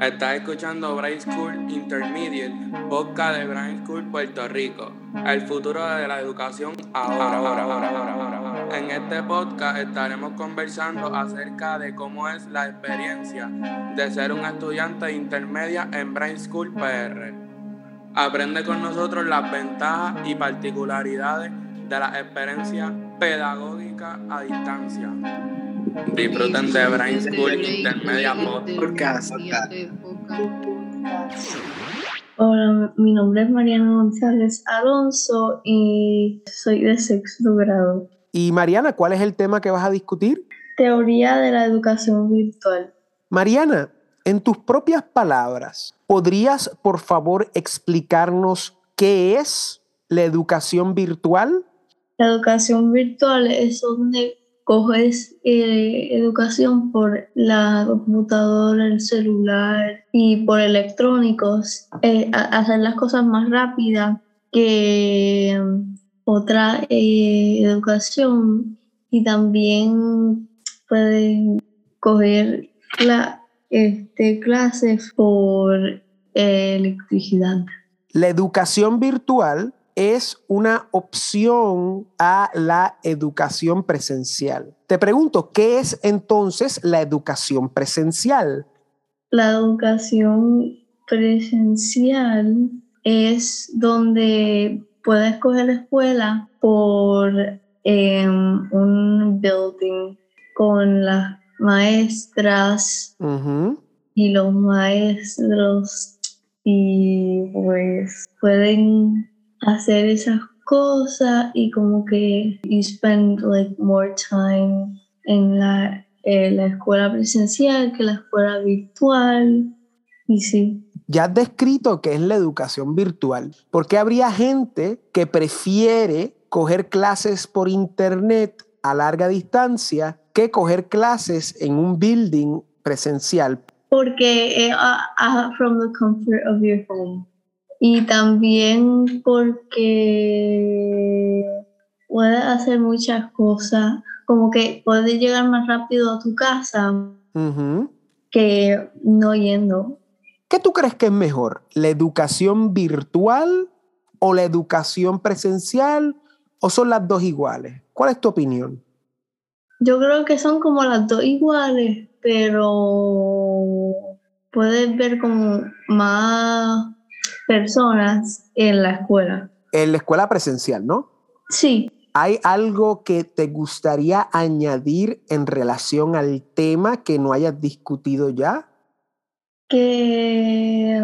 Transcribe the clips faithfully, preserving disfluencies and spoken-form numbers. Estás escuchando Brain School Intermediate, podcast de Brain School Puerto Rico, el futuro de la educación ahora, ahora, ahora, ahora, ahora, ahora. En este podcast estaremos conversando acerca de cómo es la experiencia de ser un estudiante intermedia en Brain School P R. Aprende con nosotros las ventajas y particularidades de la experiencia pedagógica a distancia. Disfruten de Brain School Intermedia Podcast. Hola, mi nombre es Mariana González Alonso y soy de sexto grado. Y Mariana, ¿cuál es el tema que vas a discutir? Teoría de la educación virtual. Mariana, en tus propias palabras, ¿podrías por favor explicarnos qué es la educación virtual? La educación virtual es donde coges eh, educación por la computadora, el celular y por electrónicos, eh, hacer las cosas más rápidas que otra eh, educación, y también pueden coger cl- este, clases por eh, electricidad. La educación virtual es una opción a la educación presencial. Te pregunto, ¿qué es entonces la educación presencial? La educación presencial es donde puedes coger la escuela por eh, un building con las maestras uh-huh. y los maestros, y pues pueden hacer esas cosas y como que you spend like more time en la, eh, la escuela presencial que la escuela virtual. Y sí. Ya has descrito qué es la educación virtual. ¿Por qué habría gente que prefiere coger clases por internet a larga distancia que coger clases en un building presencial? Porque eh, uh, uh, from the comfort of your home. Y también porque puedes hacer muchas cosas, como que puedes llegar más rápido a tu casa uh-huh. que no yendo. ¿Qué tú crees que es mejor? ¿La educación virtual o la educación presencial? ¿O son las dos iguales? ¿Cuál es tu opinión? Yo creo que son como las dos iguales, pero puedes ver como más personas en la escuela. En la escuela presencial, ¿no? Sí. ¿Hay algo que te gustaría añadir en relación al tema que no hayas discutido ya? Que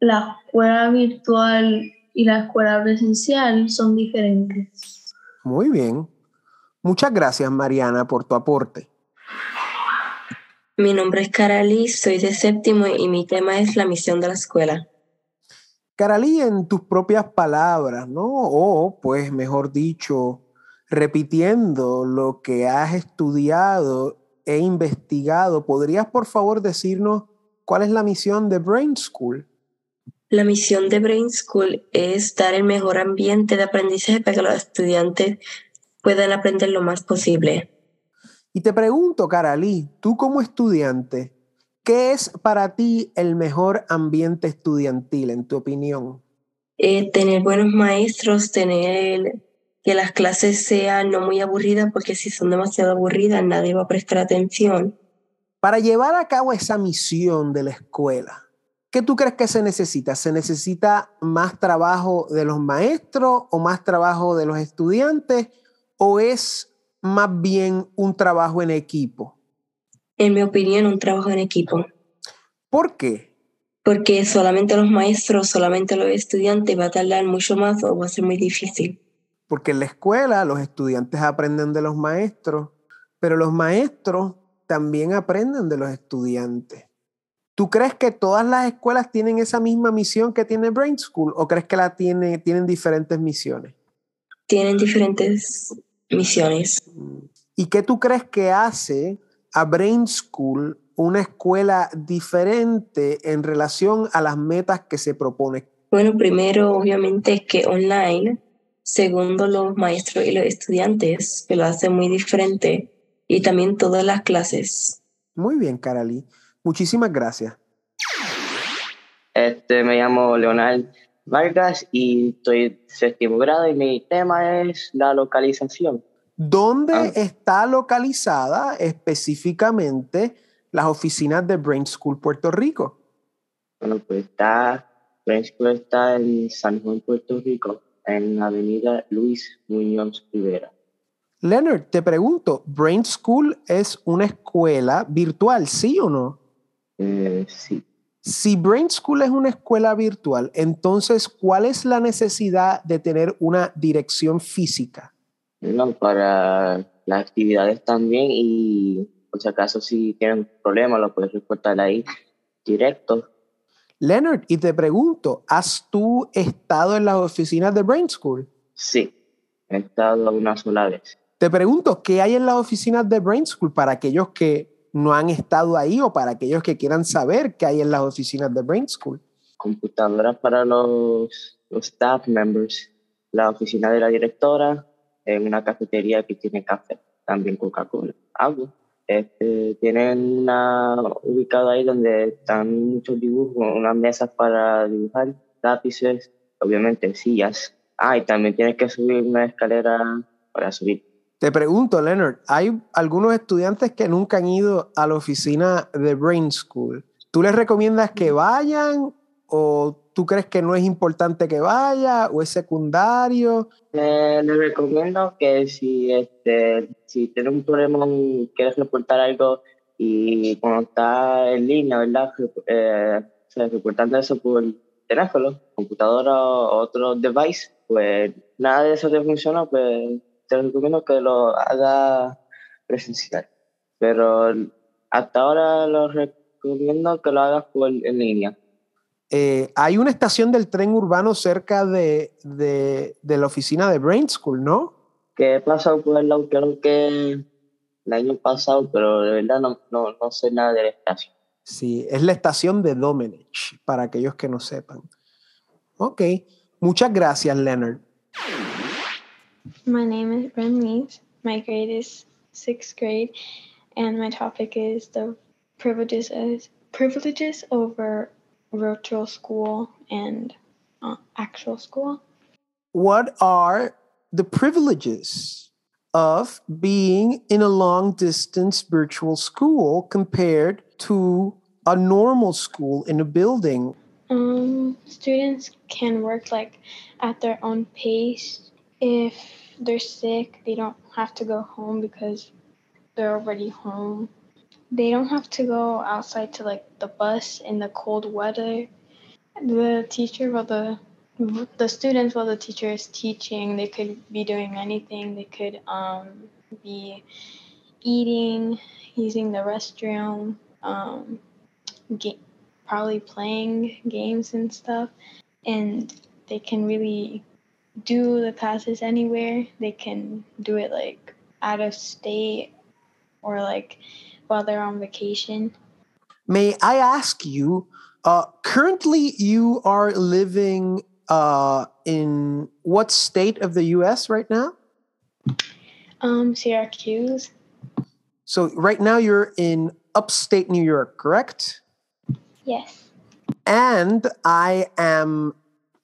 la escuela virtual y la escuela presencial son diferentes. Muy bien. Muchas gracias, Mariana, por tu aporte. Mi nombre es Karalí, soy de séptimo y mi tema es la misión de la escuela. Karalí, en tus propias palabras, ¿no? O, pues, mejor dicho, repitiendo lo que has estudiado e investigado, ¿podrías, por favor, decirnos cuál es la misión de Brain School? La misión de Brain School es dar el mejor ambiente de aprendizaje para que los estudiantes puedan aprender lo más posible. Y te pregunto, Karalí, tú como estudiante, ¿qué es para ti el mejor ambiente estudiantil, en tu opinión? Eh, tener buenos maestros, tener que las clases sean no muy aburridas, porque si son demasiado aburridas nadie va a prestar atención. Para llevar a cabo esa misión de la escuela, ¿qué tú crees que se necesita? ¿Se necesita más trabajo de los maestros o más trabajo de los estudiantes? ¿O es más bien un trabajo en equipo? En mi opinión, un trabajo en equipo. ¿Por qué? Porque solamente los maestros, solamente los estudiantes va a tardar mucho más o va a ser muy difícil. Porque en la escuela los estudiantes aprenden de los maestros, pero los maestros también aprenden de los estudiantes. ¿Tú crees que todas las escuelas tienen esa misma misión que tiene Brain School o crees que la tiene, tienen diferentes misiones? Tienen diferentes misiones. ¿Y qué tú crees que hace a Brain School una escuela diferente en relación a las metas que se propone? Bueno, primero obviamente es que online, segundo los maestros y los estudiantes, que lo hacen muy diferente, y también todas las clases. Muy bien, Karalí, muchísimas gracias. Este, me llamo Leonel Vargas y estoy séptimo grado y mi tema es la localización. ¿Dónde ah. está localizada específicamente las oficinas de Brain School Puerto Rico? Bueno, pues está, Brain School está en San Juan, Puerto Rico, en la avenida Luis Muñoz Rivera. Leonard, te pregunto, ¿Brain School es una escuela virtual, sí o no? Eh, sí. Si Brain School es una escuela virtual, entonces, ¿cuál es la necesidad de tener una dirección física? No, para las actividades también, y por si acaso si tienen problemas lo puedes reportar ahí directo. Leonard, y te pregunto, ¿has tú estado en las oficinas de Brain School? Sí, he estado una sola vez. Te pregunto, ¿qué hay en las oficinas de Brain School para aquellos que no han estado ahí o para aquellos que quieran saber qué hay en las oficinas de Brain School? Computadoras para los, los staff members, la oficina de la directora, en una cafetería que tiene café, también Coca-Cola, agua. Este, tienen una ubicada ahí donde están muchos dibujos, unas mesas para dibujar, lápices, obviamente sillas. Ah, y también tienes que subir una escalera para subir. Te pregunto, Leonard, hay algunos estudiantes que nunca han ido a la oficina de Brain School. ¿Tú les recomiendas que vayan o tú crees que no es importante que vaya o es secundario? Eh, les recomiendo que si, este, si tienes un problema y quieres reportar algo y cuando está en línea, ¿verdad? Eh, o sea, reportando eso por teléfono, computadora o otro device, pues nada de eso te funciona, pues te recomiendo que lo haga presencial. Pero hasta ahora lo recomiendo que lo hagas por en línea. Eh, hay una estación del tren urbano cerca de, de, de la oficina de Brain School, ¿no? Que he pasado por el lado, creo que el año pasado, pero de verdad no, no, no sé nada de la estación. Sí, es la estación de Domenech, para aquellos que no sepan. Ok, muchas gracias, Leonard. My name is Ren Leaves. My grade is sixth grade, and my topic is the privileges, privileges over virtual school and uh, actual school. What are the privileges of being in a long-distance virtual school compared to a normal school in a building? Um, students can work like at their own pace. If they're sick, they don't have to go home because they're already home. They don't have to go outside to, like, the bus in the cold weather. The teacher, well, the the students, while the teacher is teaching, they could be doing anything. They could um, be eating, using the restroom, um, ga- probably playing games and stuff. And they can really do the classes anywhere. They can do it, like, out of state or, like, while they're on vacation. May I ask you, uh, currently you are living uh, in what state of the U S right now? Um, Syracuse. So right now you're in upstate New York, correct? Yes. And I am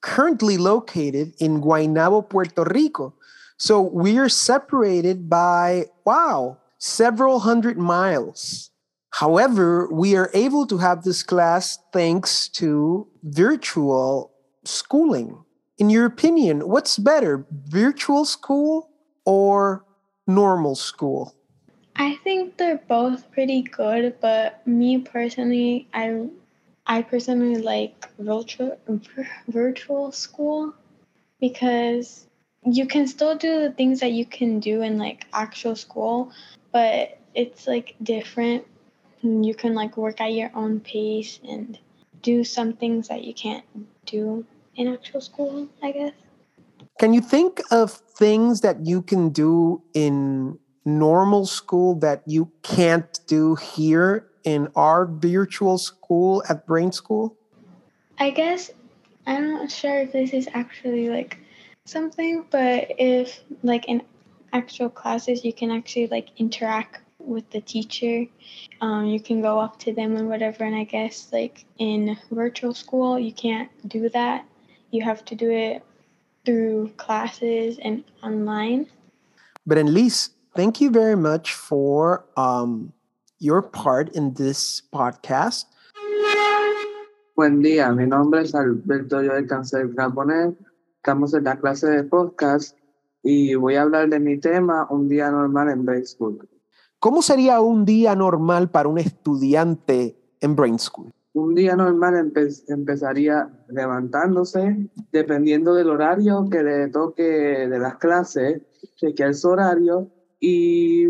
currently located in Guaynabo, Puerto Rico. So we are separated by, wow, several hundred miles. However, we are able to have this class thanks to virtual schooling. In your opinion, what's better, virtual school or normal school? I think they're both pretty good, but me personally, I I personally like virtual virtual school because you can still do the things that you can do in like actual school, but it's like different. You can like work at your own pace and do some things that you can't do in actual school, I guess. Can you think of things that you can do in normal school that you can't do here in our virtual school at Brain School? I guess, I'm not sure if this is actually like something, but if like in actual classes you can actually like interact with the teacher. Um, you can go up to them and whatever. And I guess like in virtual school, you can't do that. You have to do it through classes and online. Berenlis, thank you very much for um, your part in this podcast. Buen día, mi nombre es Alberto, yo de Cancel Raponez. Estamos en la clase de podcast y voy a hablar de mi tema, un día normal en Brain School. ¿Cómo sería un día normal para un estudiante en Brain School? Un día normal empe- empezaría levantándose, dependiendo del horario que le toque de las clases, chequear su horario y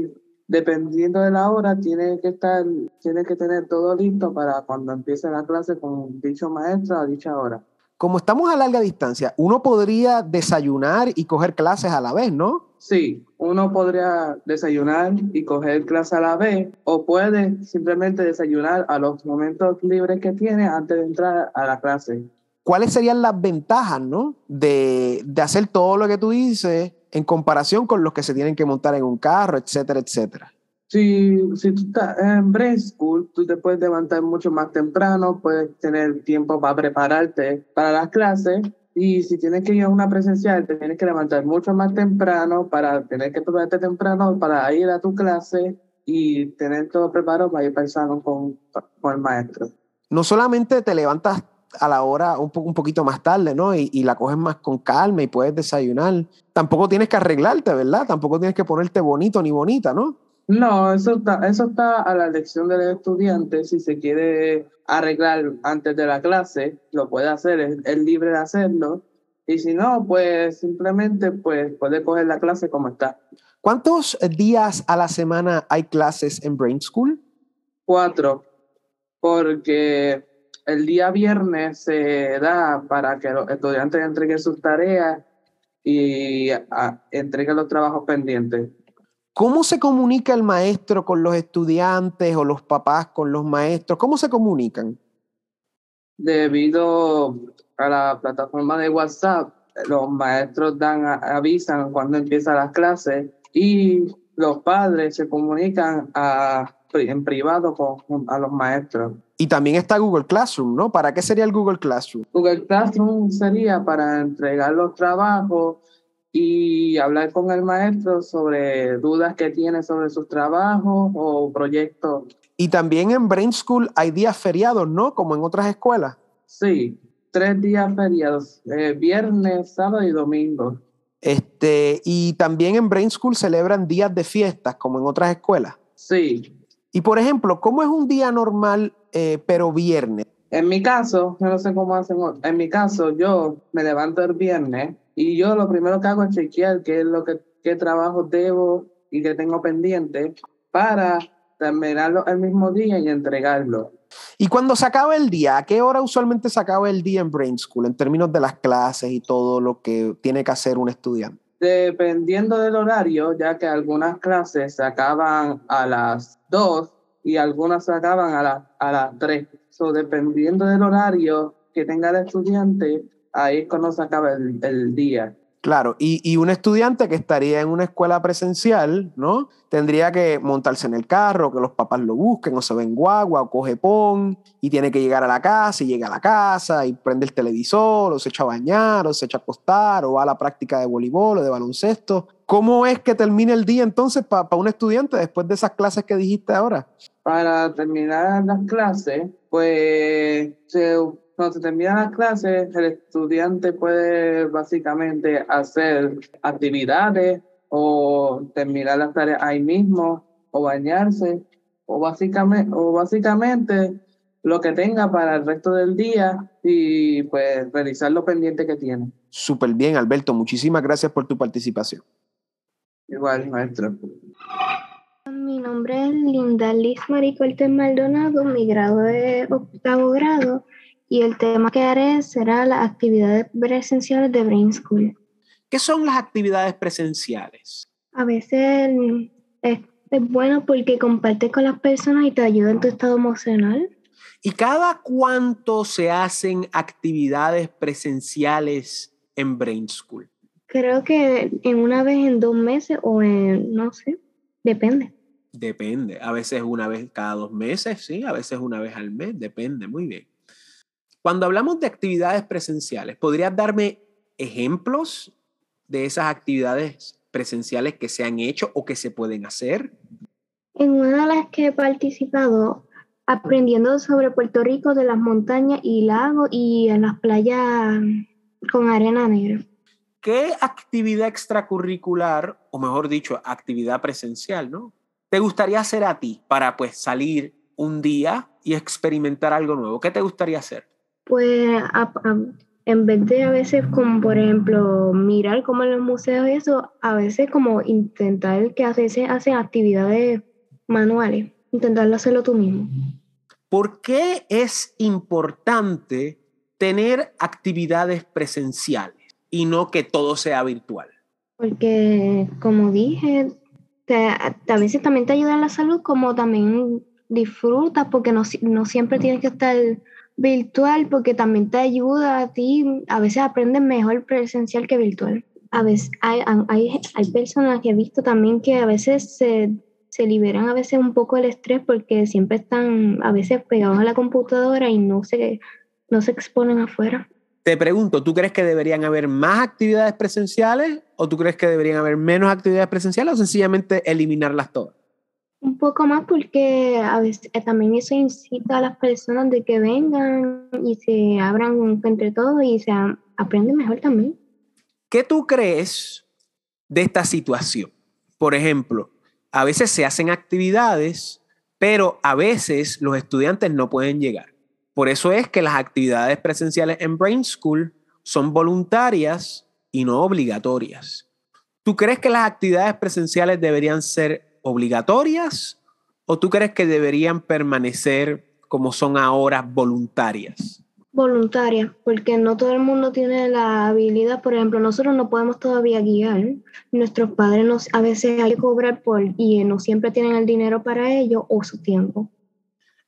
dependiendo de la hora tiene que estar, tiene que tener todo listo para cuando empiece la clase con dicho maestro a dicha hora. Como estamos a larga distancia, uno podría desayunar y coger clases a la vez, ¿no? Sí, uno podría desayunar y coger clases a la vez, o puede simplemente desayunar a los momentos libres que tiene antes de entrar a la clase. ¿Cuáles serían las ventajas, ¿no? de, de hacer todo lo que tú dices en comparación con los que se tienen que montar en un carro, etcétera, etcétera? Si, si tú estás en Brain School, tú te puedes levantar mucho más temprano, puedes tener tiempo para prepararte para las clases, y si tienes que ir a una presencial, te tienes que levantar mucho más temprano para tener que prepararte temprano para ir a tu clase y tener todo preparado para ir pensando con, con el maestro. No solamente te levantas a la hora un, po- un poquito más tarde, ¿no? Y, y la coges más con calma y puedes desayunar. Tampoco tienes que arreglarte, ¿verdad? Tampoco tienes que ponerte bonito ni bonita, ¿no? No, eso está, eso está a la elección del estudiante. Si se quiere arreglar antes de la clase, lo puede hacer, es, es libre de hacerlo. Y si no, pues simplemente pues, puede coger la clase como está. ¿Cuántos días a la semana hay clases en Brain School? Cuatro, porque el día viernes se da para que los estudiantes entreguen sus tareas y a, entreguen los trabajos pendientes. ¿Cómo se comunica el maestro con los estudiantes o los papás con los maestros? ¿Cómo se comunican? Debido a la plataforma de WhatsApp, los maestros dan, avisan cuando empiezan las clases y los padres se comunican a, en privado con a los maestros. Y también está Google Classroom, ¿no? ¿Para qué sería el Google Classroom? Google Classroom sería para entregar los trabajos y hablar con el maestro sobre dudas que tiene sobre sus trabajos o proyectos. Y también en Brain School hay días feriados, ¿no? Como en otras escuelas. Sí, tres días feriados, eh, viernes, sábado y domingo. Este, y también en Brain School celebran días de fiestas, como en otras escuelas. Sí. Y por ejemplo, ¿cómo es un día normal, eh, pero viernes? En mi caso, yo no sé cómo hacen, en mi caso yo me levanto el viernes, y yo lo primero que hago es chequear qué es lo que qué trabajo debo y qué tengo pendiente para terminarlo el mismo día y entregarlo. Y cuando se acaba el día, ¿a qué hora usualmente se acaba el día en Brain School en términos de las clases y todo lo que tiene que hacer un estudiante? Dependiendo del horario, ya que algunas clases se acaban a las dos y algunas se acaban a, la, a las tres. So, dependiendo del horario que tenga el estudiante, ahí es cuando se acaba el, el día. Claro, y, y un estudiante que estaría en una escuela presencial, ¿no? Tendría que montarse en el carro, que los papás lo busquen, o se ven guagua, o coge pon, y tiene que llegar a la casa, y llega a la casa, y prende el televisor, o se echa a bañar, o se echa a acostar, o va a la práctica de voleibol o de baloncesto. ¿Cómo es que termina el día entonces para pa un estudiante después de esas clases que dijiste ahora? Para terminar las clases, pues se... Cuando se terminan las clases, el estudiante puede básicamente hacer actividades o terminar las tareas ahí mismo o bañarse o básicamente, o básicamente lo que tenga para el resto del día y pues realizar lo pendiente que tiene. Súper bien, Alberto. Muchísimas gracias por tu participación. Igual, maestro. Mi nombre es Lindaliz Maricolten Maldonado, mi grado de octavo grado. Y el tema que haré será las actividades presenciales de Brain School. ¿Qué son las actividades presenciales? A veces es, es bueno porque compartes con las personas y te ayuda en tu estado emocional. ¿Y cada cuánto se hacen actividades presenciales en Brain School? Creo que en una vez en dos meses o en, no sé, depende. Depende, a veces una vez cada dos meses, sí, a veces una vez al mes, depende, muy bien. Cuando hablamos de actividades presenciales, ¿podrías darme ejemplos de esas actividades presenciales que se han hecho o que se pueden hacer? En una de las que he participado, aprendiendo sobre Puerto Rico, de las montañas y lagos y en las playas con arena negra. ¿Qué actividad extracurricular, o mejor dicho, actividad presencial, ¿no?, te gustaría hacer a ti para pues salir un día y experimentar algo nuevo? ¿Qué te gustaría hacer? Pues a, a, en vez de a veces como por ejemplo mirar como en los museos y eso, a veces como intentar que a veces hacen actividades manuales, intentarlo hacerlo tú mismo. ¿Por qué es importante tener actividades presenciales y no que todo sea virtual? Porque como dije, a veces también te ayuda en la salud, como también disfrutas, porque no, no siempre tienes que estar virtual, porque también te ayuda a ti, a veces aprendes mejor presencial que virtual. A veces hay, hay, hay personas que he visto también que a veces se, se liberan a veces un poco el estrés porque siempre están a veces pegados a la computadora y no se, no se exponen afuera. Te pregunto, ¿tú crees que deberían haber más actividades presenciales o tú crees que deberían haber menos actividades presenciales o sencillamente eliminarlas todas? Un poco más, porque a veces también eso incita a las personas de que vengan y se abran entre todos y se aprenden mejor también. ¿Qué tú crees de esta situación? Por ejemplo, a veces se hacen actividades, pero a veces los estudiantes no pueden llegar. Por eso es que las actividades presenciales en Brain School son voluntarias y no obligatorias. ¿Tú crees que las actividades presenciales deberían ser obligatorias o tú crees que deberían permanecer como son ahora, voluntarias? Voluntarias, porque no todo el mundo tiene la habilidad. Por ejemplo, nosotros no podemos todavía guiar. Nuestros padres nos, a veces hay que cobrar por, y no siempre tienen el dinero para ello o su tiempo.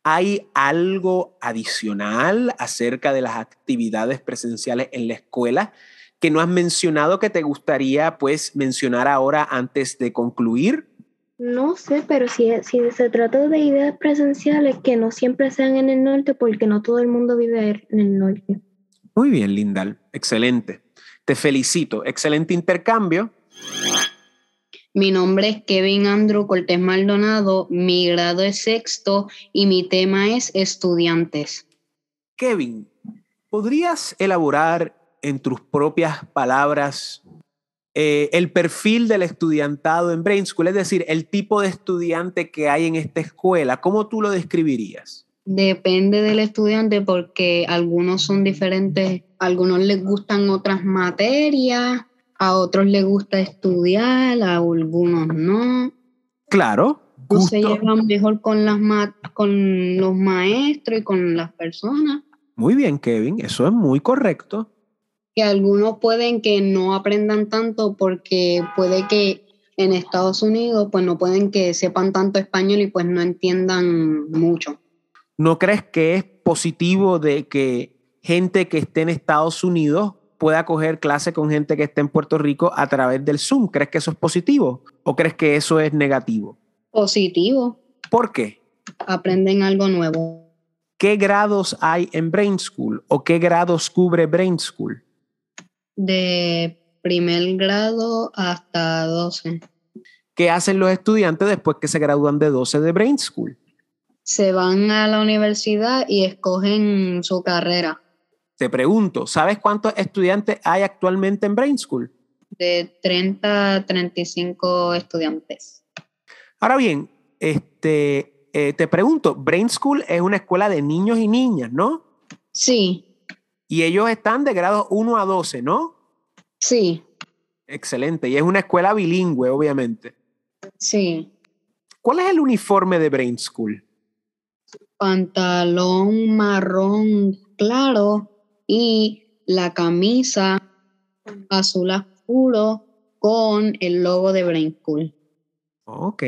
¿Hay algo adicional acerca de las actividades presenciales en la escuela que no has mencionado que te gustaría pues mencionar ahora antes de concluir? No sé, pero si, si se trata de ideas presenciales que no siempre sean en el norte, porque no todo el mundo vive en el norte. Muy bien, Lindal, excelente. Te felicito, excelente intercambio. Mi nombre es Kevin Andrew Cortés Maldonado, mi grado es sexto y mi tema es estudiantes. Kevin, ¿podrías elaborar en tus propias palabras eh, el perfil del estudiantado en Brain School? Es decir, el tipo de estudiante que hay en esta escuela, ¿cómo tú lo describirías? Depende del estudiante porque algunos son diferentes, a algunos les gustan otras materias, a otros les gusta estudiar, a algunos no. Claro. Justo. Se llevan mejor con, las ma- con los maestros y con las personas. Muy bien, Kevin, eso es muy correcto. Que algunos pueden que no aprendan tanto porque puede que en Estados Unidos pues no pueden que sepan tanto español y pues no entiendan mucho. ¿No crees que es positivo de que gente que esté en Estados Unidos pueda coger clase con gente que esté en Puerto Rico a través del Zoom? ¿Crees que eso es positivo o crees que eso es negativo? Positivo. ¿Por qué? Aprenden algo nuevo. ¿Qué grados hay en Brain School o qué grados cubre Brain School? De primer grado hasta doce. ¿Qué hacen los estudiantes después que se gradúan de doce de Brain School? Se van a la universidad y escogen su carrera. Te pregunto, ¿sabes cuántos estudiantes hay actualmente en Brain School? De treinta a treinta y cinco estudiantes. Ahora bien, este, eh, te pregunto, Brain School es una escuela de niños y niñas, ¿no? Sí. Y ellos están de grados uno a doce, ¿no? Sí. Excelente. Y es una escuela bilingüe, obviamente. Sí. ¿Cuál es el uniforme de Brain School? Pantalón marrón claro y la camisa azul oscuro con el logo de Brain School. Ok,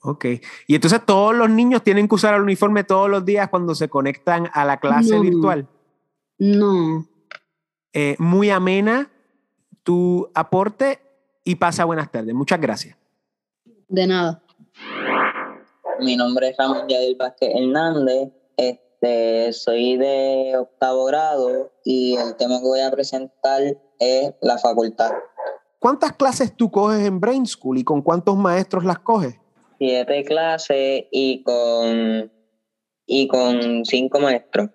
ok. Y entonces todos los niños tienen que usar el uniforme todos los días cuando se conectan a la clase no, virtual. No. Eh, muy amena tu aporte y pasa buenas tardes. Muchas gracias. De nada. Mi nombre es Ramón Yadir Vázquez Hernández, este, soy de octavo grado y el tema que voy a presentar es la facultad. ¿Cuántas clases tú coges en Brain School y con cuántos maestros las coges? Siete clases y con, y con cinco maestros.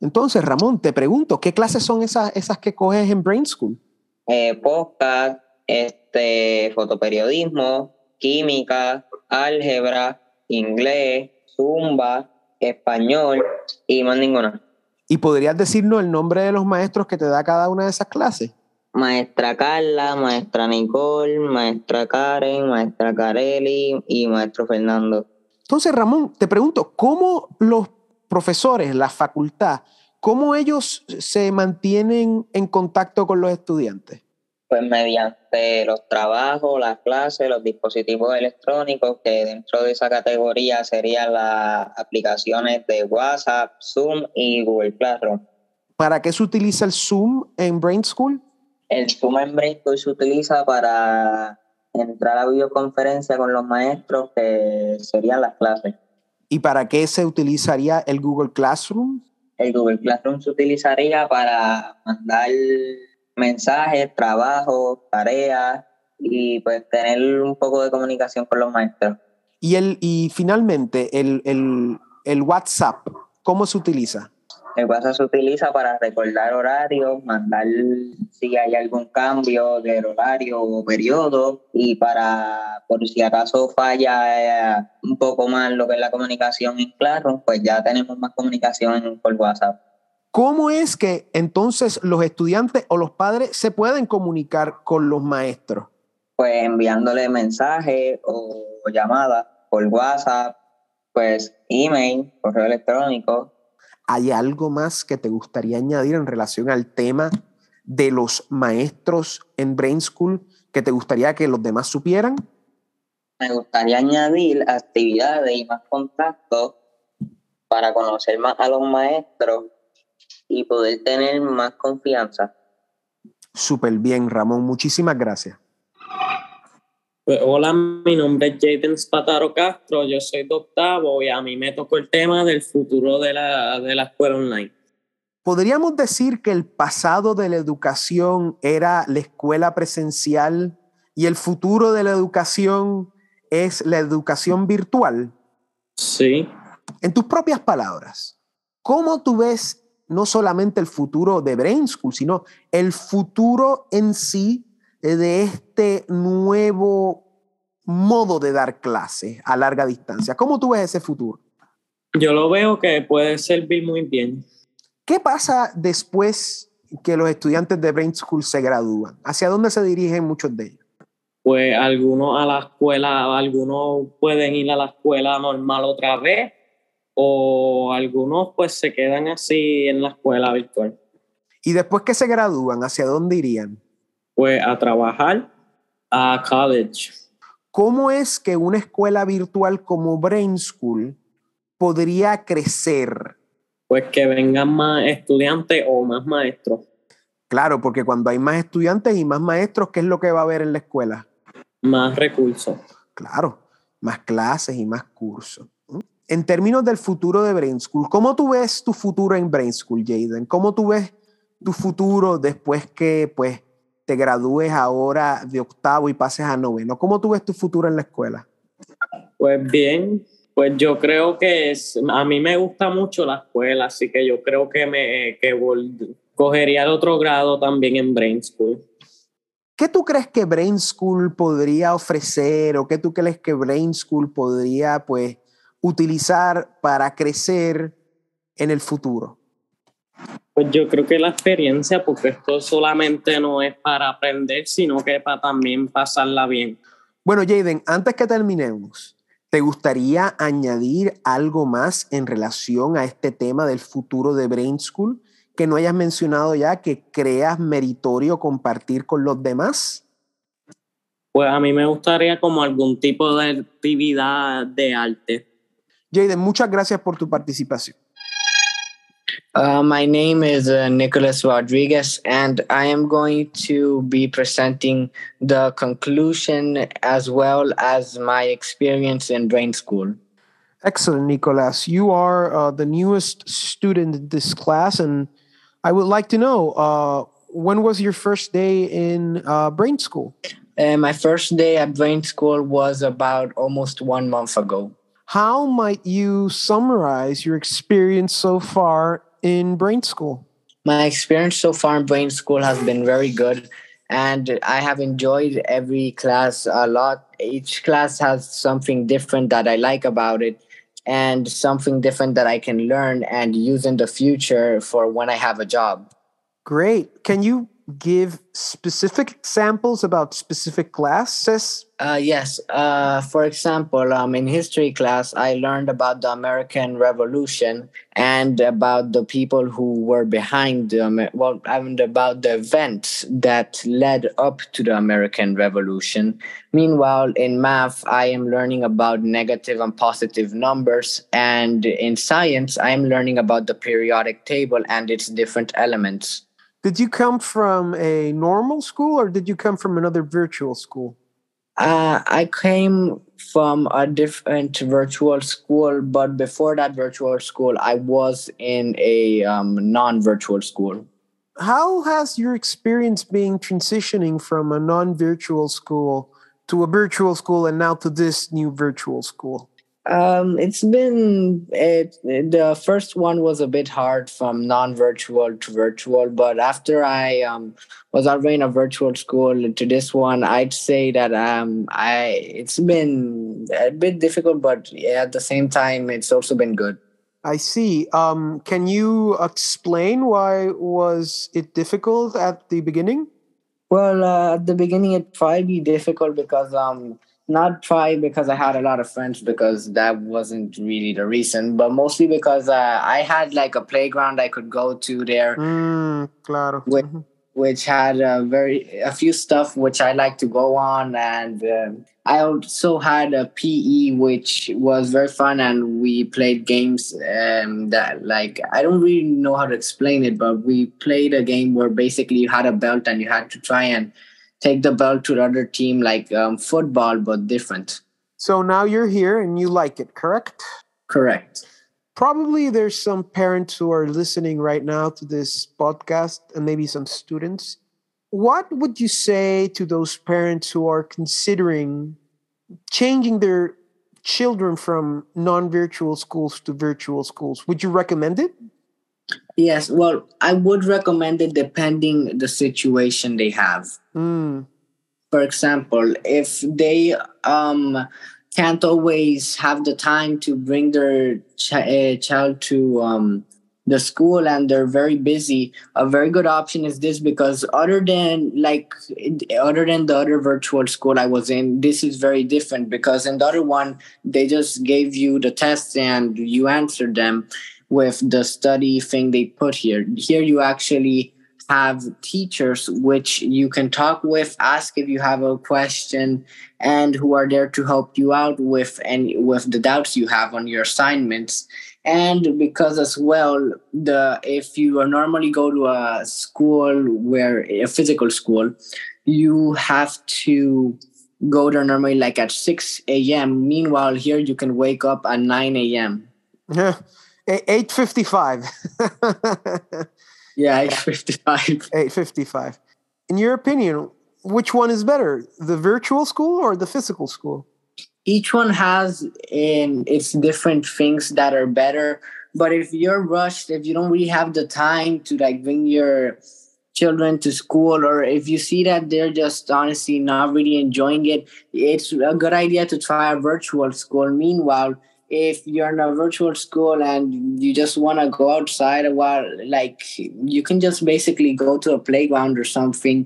Entonces, Ramón, te pregunto, ¿qué clases son esas, esas que coges en Brain School? Eh, podcast, este, fotoperiodismo, química, álgebra, inglés, zumba, español y más ninguna. ¿Y podrías decirnos el nombre de los maestros que te da cada una de esas clases? Maestra Carla, Maestra Nicole, Maestra Karen, Maestra Carelli y Maestro Fernando. Entonces, Ramón, te pregunto, ¿cómo los profesores, la facultad, cómo ellos se mantienen en contacto con los estudiantes? Pues mediante los trabajos, las clases, los dispositivos electrónicos, que dentro de esa categoría serían las aplicaciones de WhatsApp, Zoom y Google Classroom. ¿Para qué se utiliza el Zoom en Brain School? El Zoom en Brain School se utiliza para entrar a videoconferencia con los maestros, que serían las clases. ¿Y para qué se utilizaría el Google Classroom? El Google Classroom se utilizaría para mandar mensajes, trabajos, tareas y pues tener un poco de comunicación con los maestros. Y el y finalmente el, el, el WhatsApp, ¿cómo se utiliza? El WhatsApp se utiliza para recordar horarios, mandar si hay algún cambio del horario o periodo y para, por si acaso falla eh, un poco más lo que es la comunicación en Classroom, pues ya tenemos más comunicación por WhatsApp. ¿Cómo es que entonces los estudiantes o los padres se pueden comunicar con los maestros? Pues enviándole mensajes o llamadas por WhatsApp, pues email, correo electrónico. ¿Hay algo más que te gustaría añadir en relación al tema de los maestros en Brain School que te gustaría que los demás supieran? Me gustaría añadir actividades y más contactos para conocer más a los maestros y poder tener más confianza. Súper bien, Ramón. Muchísimas gracias. Pues hola, mi nombre es Jaden Pataro Castro. Yo soy de octavo y a mí me tocó el tema del futuro de la, de la escuela online. ¿Podríamos decir que el pasado de la educación era la escuela presencial y el futuro de la educación es la educación virtual? Sí. En tus propias palabras, ¿cómo tú ves no solamente el futuro de Brain School, sino el futuro en sí de este nuevo modo de dar clases a larga distancia? ¿Cómo tú ves ese futuro? Yo lo veo que puede servir muy bien. ¿Qué pasa después que los estudiantes de Brain School se gradúan? ¿Hacia dónde se dirigen muchos de ellos? Pues algunos a la escuela, algunos pueden ir a la escuela normal otra vez, o algunos pues se quedan así en la escuela virtual. ¿Y después que se gradúan, hacia dónde irían? Pues a trabajar, a college. ¿Cómo es que una escuela virtual como Brain School podría crecer? Pues que vengan más estudiantes o más maestros. Claro, porque cuando hay más estudiantes y más maestros, ¿qué es lo que va a haber en la escuela? Más recursos. Claro, más clases y más cursos. En términos del futuro de Brain School, ¿cómo tú ves tu futuro en Brain School, Jaden? ¿Cómo tú ves tu futuro después que pues, te gradúes ahora de octavo y pases a noveno? ¿Cómo tú ves tu futuro en la escuela? Pues bien, pues yo creo que es, a mí me gusta mucho la escuela, así que yo creo que, me, que vol- cogería el otro grado también en Brain School. ¿Qué tú crees que Brain School podría ofrecer o qué tú crees que Brain School podría, pues, utilizar para crecer en el futuro? Pues yo creo que la experiencia, porque esto solamente no es para aprender, sino que para también pasarla bien. Bueno, Jaden, antes que terminemos, ¿te gustaría añadir algo más en relación a este tema del futuro de Brain School que no hayas mencionado ya, que creas meritorio compartir con los demás? Pues a mí me gustaría como algún tipo de actividad de arte. Jaden, muchas gracias por tu participación. Uh, my name is uh, Nicholas Rodriguez, and I am going to be presenting the conclusion as well as my experience in Brain School. Excellent, Nicolás. You are uh, the newest student in this class, and I would like to know, uh, when was your first day in uh, Brain School? Uh, my first day at Brain School was about almost one month ago. How might you summarize your experience so far in Brain School? My experience so far in Brain School has been very good, and I have enjoyed every class a lot. Each class has something different that I like about it and something different that I can learn and use in the future for when I have a job. Great. Can you give specific examples about specific classes? Uh, yes. Uh, for example, um, in history class, I learned about the American Revolution and about the people who were behind the, well, and about the events that led up to the American Revolution. Meanwhile, in math, I am learning about negative and positive numbers. And in science, I am learning about the periodic table and its different elements. Did you come from a normal school or did you come from another virtual school? Uh, I came from a different virtual school, but before that virtual school, I was in a um, non-virtual school. How has your experience been transitioning from a non-virtual school to a virtual school and now to this new virtual school? Um, it's been, it, the first one was a bit hard from non-virtual to virtual, but after I um, was already in a virtual school to this one, I'd say that um, I it's been a bit difficult, but at the same time, it's also been good. I see. Um, can you explain why was it difficult at the beginning? Well, uh, at the beginning, it probably difficult because... Um, Not try because I had a lot of friends, because that wasn't really the reason, but mostly because uh, I had like a playground I could go to there, mm, claro. which, which had a very a few stuff which I like to go on, and uh, I also had a P E which was very fun, and we played games um, that like I don't really know how to explain it, but we played a game where basically you had a belt and you had to try and take the ball to the other team, like um, football, but different. So now you're here and you like it, correct? Correct. Probably there's some parents who are listening right now to this podcast and maybe some students. What would you say to those parents who are considering changing their children from non-virtual schools to virtual schools? Would you recommend it? Yes, well, I would recommend it depending the situation they have. Mm. For example, if they um, can't always have the time to bring their ch- uh, child to um, the school and they're very busy, a very good option is this, because other than like other than the other virtual school I was in, this is very different, because in the other one, they just gave you the tests and you answered them with the study thing they put here. Here you actually have teachers which you can talk with, ask if you have a question, and who are there to help you out with any with the doubts you have on your assignments. And because as well, the if you normally go to a school where a physical school, you have to go there normally like at six a.m. Meanwhile, here you can wake up at nine a.m. Yeah. eight fifty-five. Yeah, eight fifty-five. eight fifty-five. In your opinion, which one is better, the virtual school or the physical school? Each one has in its different things that are better. But if you're rushed, if you don't really have the time to like bring your children to school, or if you see that they're just honestly not really enjoying it, it's a good idea to try a virtual school. Meanwhile, if you're in a virtual school and you just want to go outside a while, like you can just basically go to a playground or something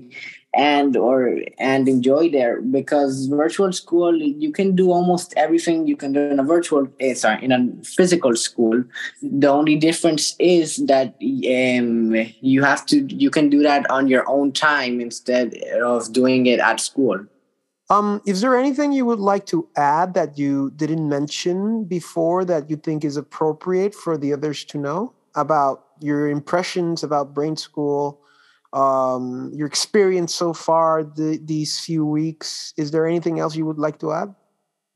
and or and enjoy there, because virtual school, you can do almost everything you can do in a virtual, eh, sorry, in a physical school. The only difference is that um, you have to, you can do that on your own time instead of doing it at school. Um, is there anything you would like to add that you didn't mention before that you think is appropriate for the others to know about your impressions about Brain School, um, your experience so far the, these few weeks? Is there anything else you would like to add?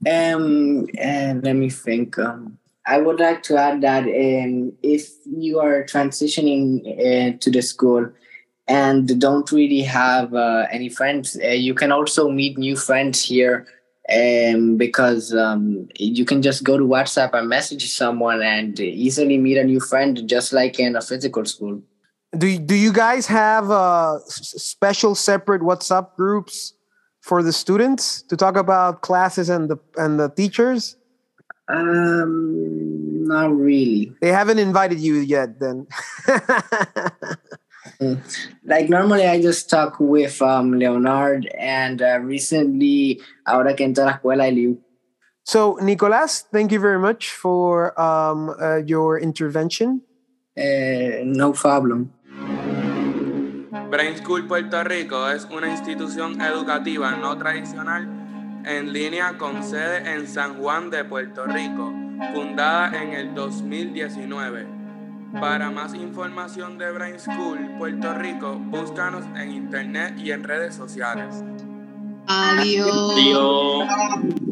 Um, and let me think. Um, I would like to add that um, if you are transitioning uh, to the school and don't really have uh, any friends, uh, you can also meet new friends here um, because um, you can just go to WhatsApp and message someone and easily meet a new friend, just like in a physical school. Do you, do you guys have uh, special separate WhatsApp groups for the students to talk about classes and the and the teachers? Um, not really. They haven't invited you yet, then. Like normally, I just talk with um, Leonard, and uh, recently, ahora que entró a la escuela, Eliu. So, Nicolás, thank you very much for um, uh, your intervention. Uh, no problem. Brain School Puerto Rico es una institución educativa no tradicional en línea con sede en San Juan de Puerto Rico, fundada en el dos mil diecinueve. Para más información de Brain School Puerto Rico, búscanos en internet y en redes sociales. Adiós. Adiós.